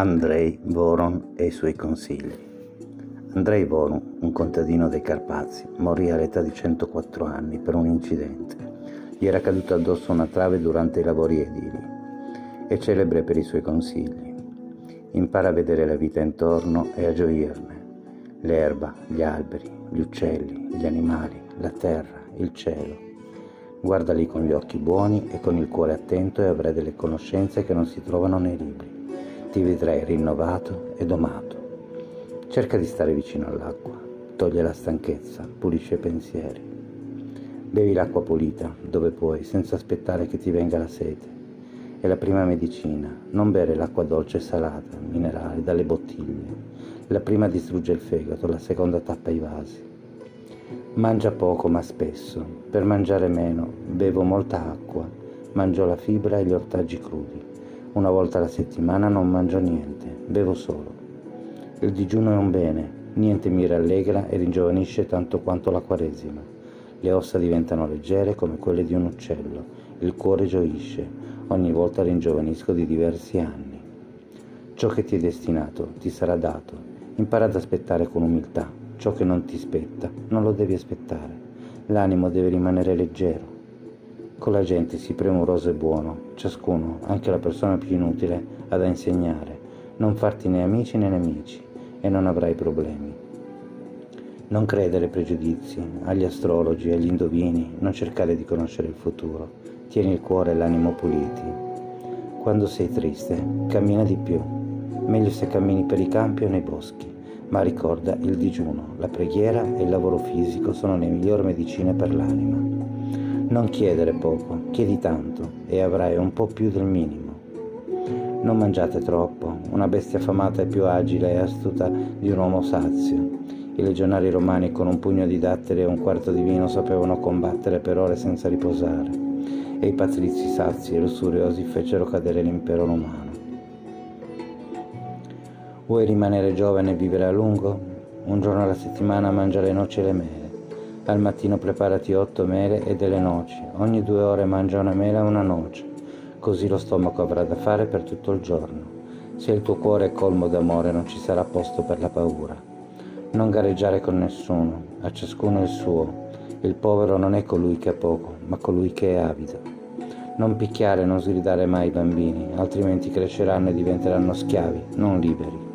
Andrei Voron e i suoi consigli. Andrei Voron, un contadino dei Carpazi, morì all'età di 104 anni per un incidente. Gli era caduta addosso una trave durante i lavori edili. È celebre per i suoi consigli. Impara a vedere la vita intorno e a gioirne. L'erba, gli alberi, gli uccelli, gli animali, la terra, il cielo. Guardali con gli occhi buoni e con il cuore attento e avrai delle conoscenze che non si trovano nei libri. Ti vedrai rinnovato e domato. Cerca di stare vicino all'acqua, toglie la stanchezza, pulisce i pensieri. Bevi l'acqua pulita, dove puoi, senza aspettare che ti venga la sete. È la prima medicina, non bere l'acqua dolce e salata, minerale, dalle bottiglie. La prima distrugge il fegato, la seconda tappa i vasi. Mangia poco ma spesso, per mangiare meno, bevo molta acqua, mangio la fibra e gli ortaggi crudi. Una volta alla settimana non mangio niente, bevo solo. Il digiuno è un bene, niente mi rallegra e ringiovanisce tanto quanto la Quaresima. Le ossa diventano leggere come quelle di un uccello, il cuore gioisce, ogni volta ringiovanisco di diversi anni. Ciò che ti è destinato ti sarà dato, impara ad aspettare con umiltà, ciò che non ti spetta non lo devi aspettare, l'animo deve rimanere leggero. Con la gente sii premuroso e buono, ciascuno, anche la persona più inutile, ha da insegnare. Non farti né amici né nemici e non avrai problemi. Non credere ai pregiudizi, agli astrologi, agli indovini, non cercare di conoscere il futuro. Tieni il cuore e l'animo puliti. Quando sei triste, cammina di più. Meglio se cammini per i campi o nei boschi, ma ricorda il digiuno, la preghiera e il lavoro fisico sono le migliori medicine per l'anima. Non chiedere poco, chiedi tanto e avrai un po' più del minimo. Non mangiate troppo, una bestia affamata è più agile e astuta di un uomo sazio. I legionari romani con un pugno di datteri e un quarto di vino sapevano combattere per ore senza riposare, e i patrizi sazi e lussuriosi fecero cadere l'impero romano. Vuoi rimanere giovane e vivere a lungo? Un giorno alla settimana mangia le noci e le mele. Al mattino preparati 8 mele e delle noci, ogni 2 ore mangia una mela e una noce, così lo stomaco avrà da fare per tutto il giorno. Se il tuo cuore è colmo d'amore non ci sarà posto per la paura. Non gareggiare con nessuno, a ciascuno il suo, il povero non è colui che ha poco, ma colui che è avido. Non picchiare e non sgridare mai i bambini, altrimenti cresceranno e diventeranno schiavi, non liberi.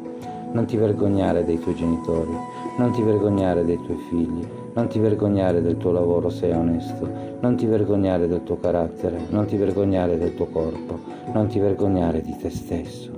Non ti vergognare dei tuoi genitori, non ti vergognare dei tuoi figli, non ti vergognare del tuo lavoro se è onesto, non ti vergognare del tuo carattere, non ti vergognare del tuo corpo, non ti vergognare di te stesso.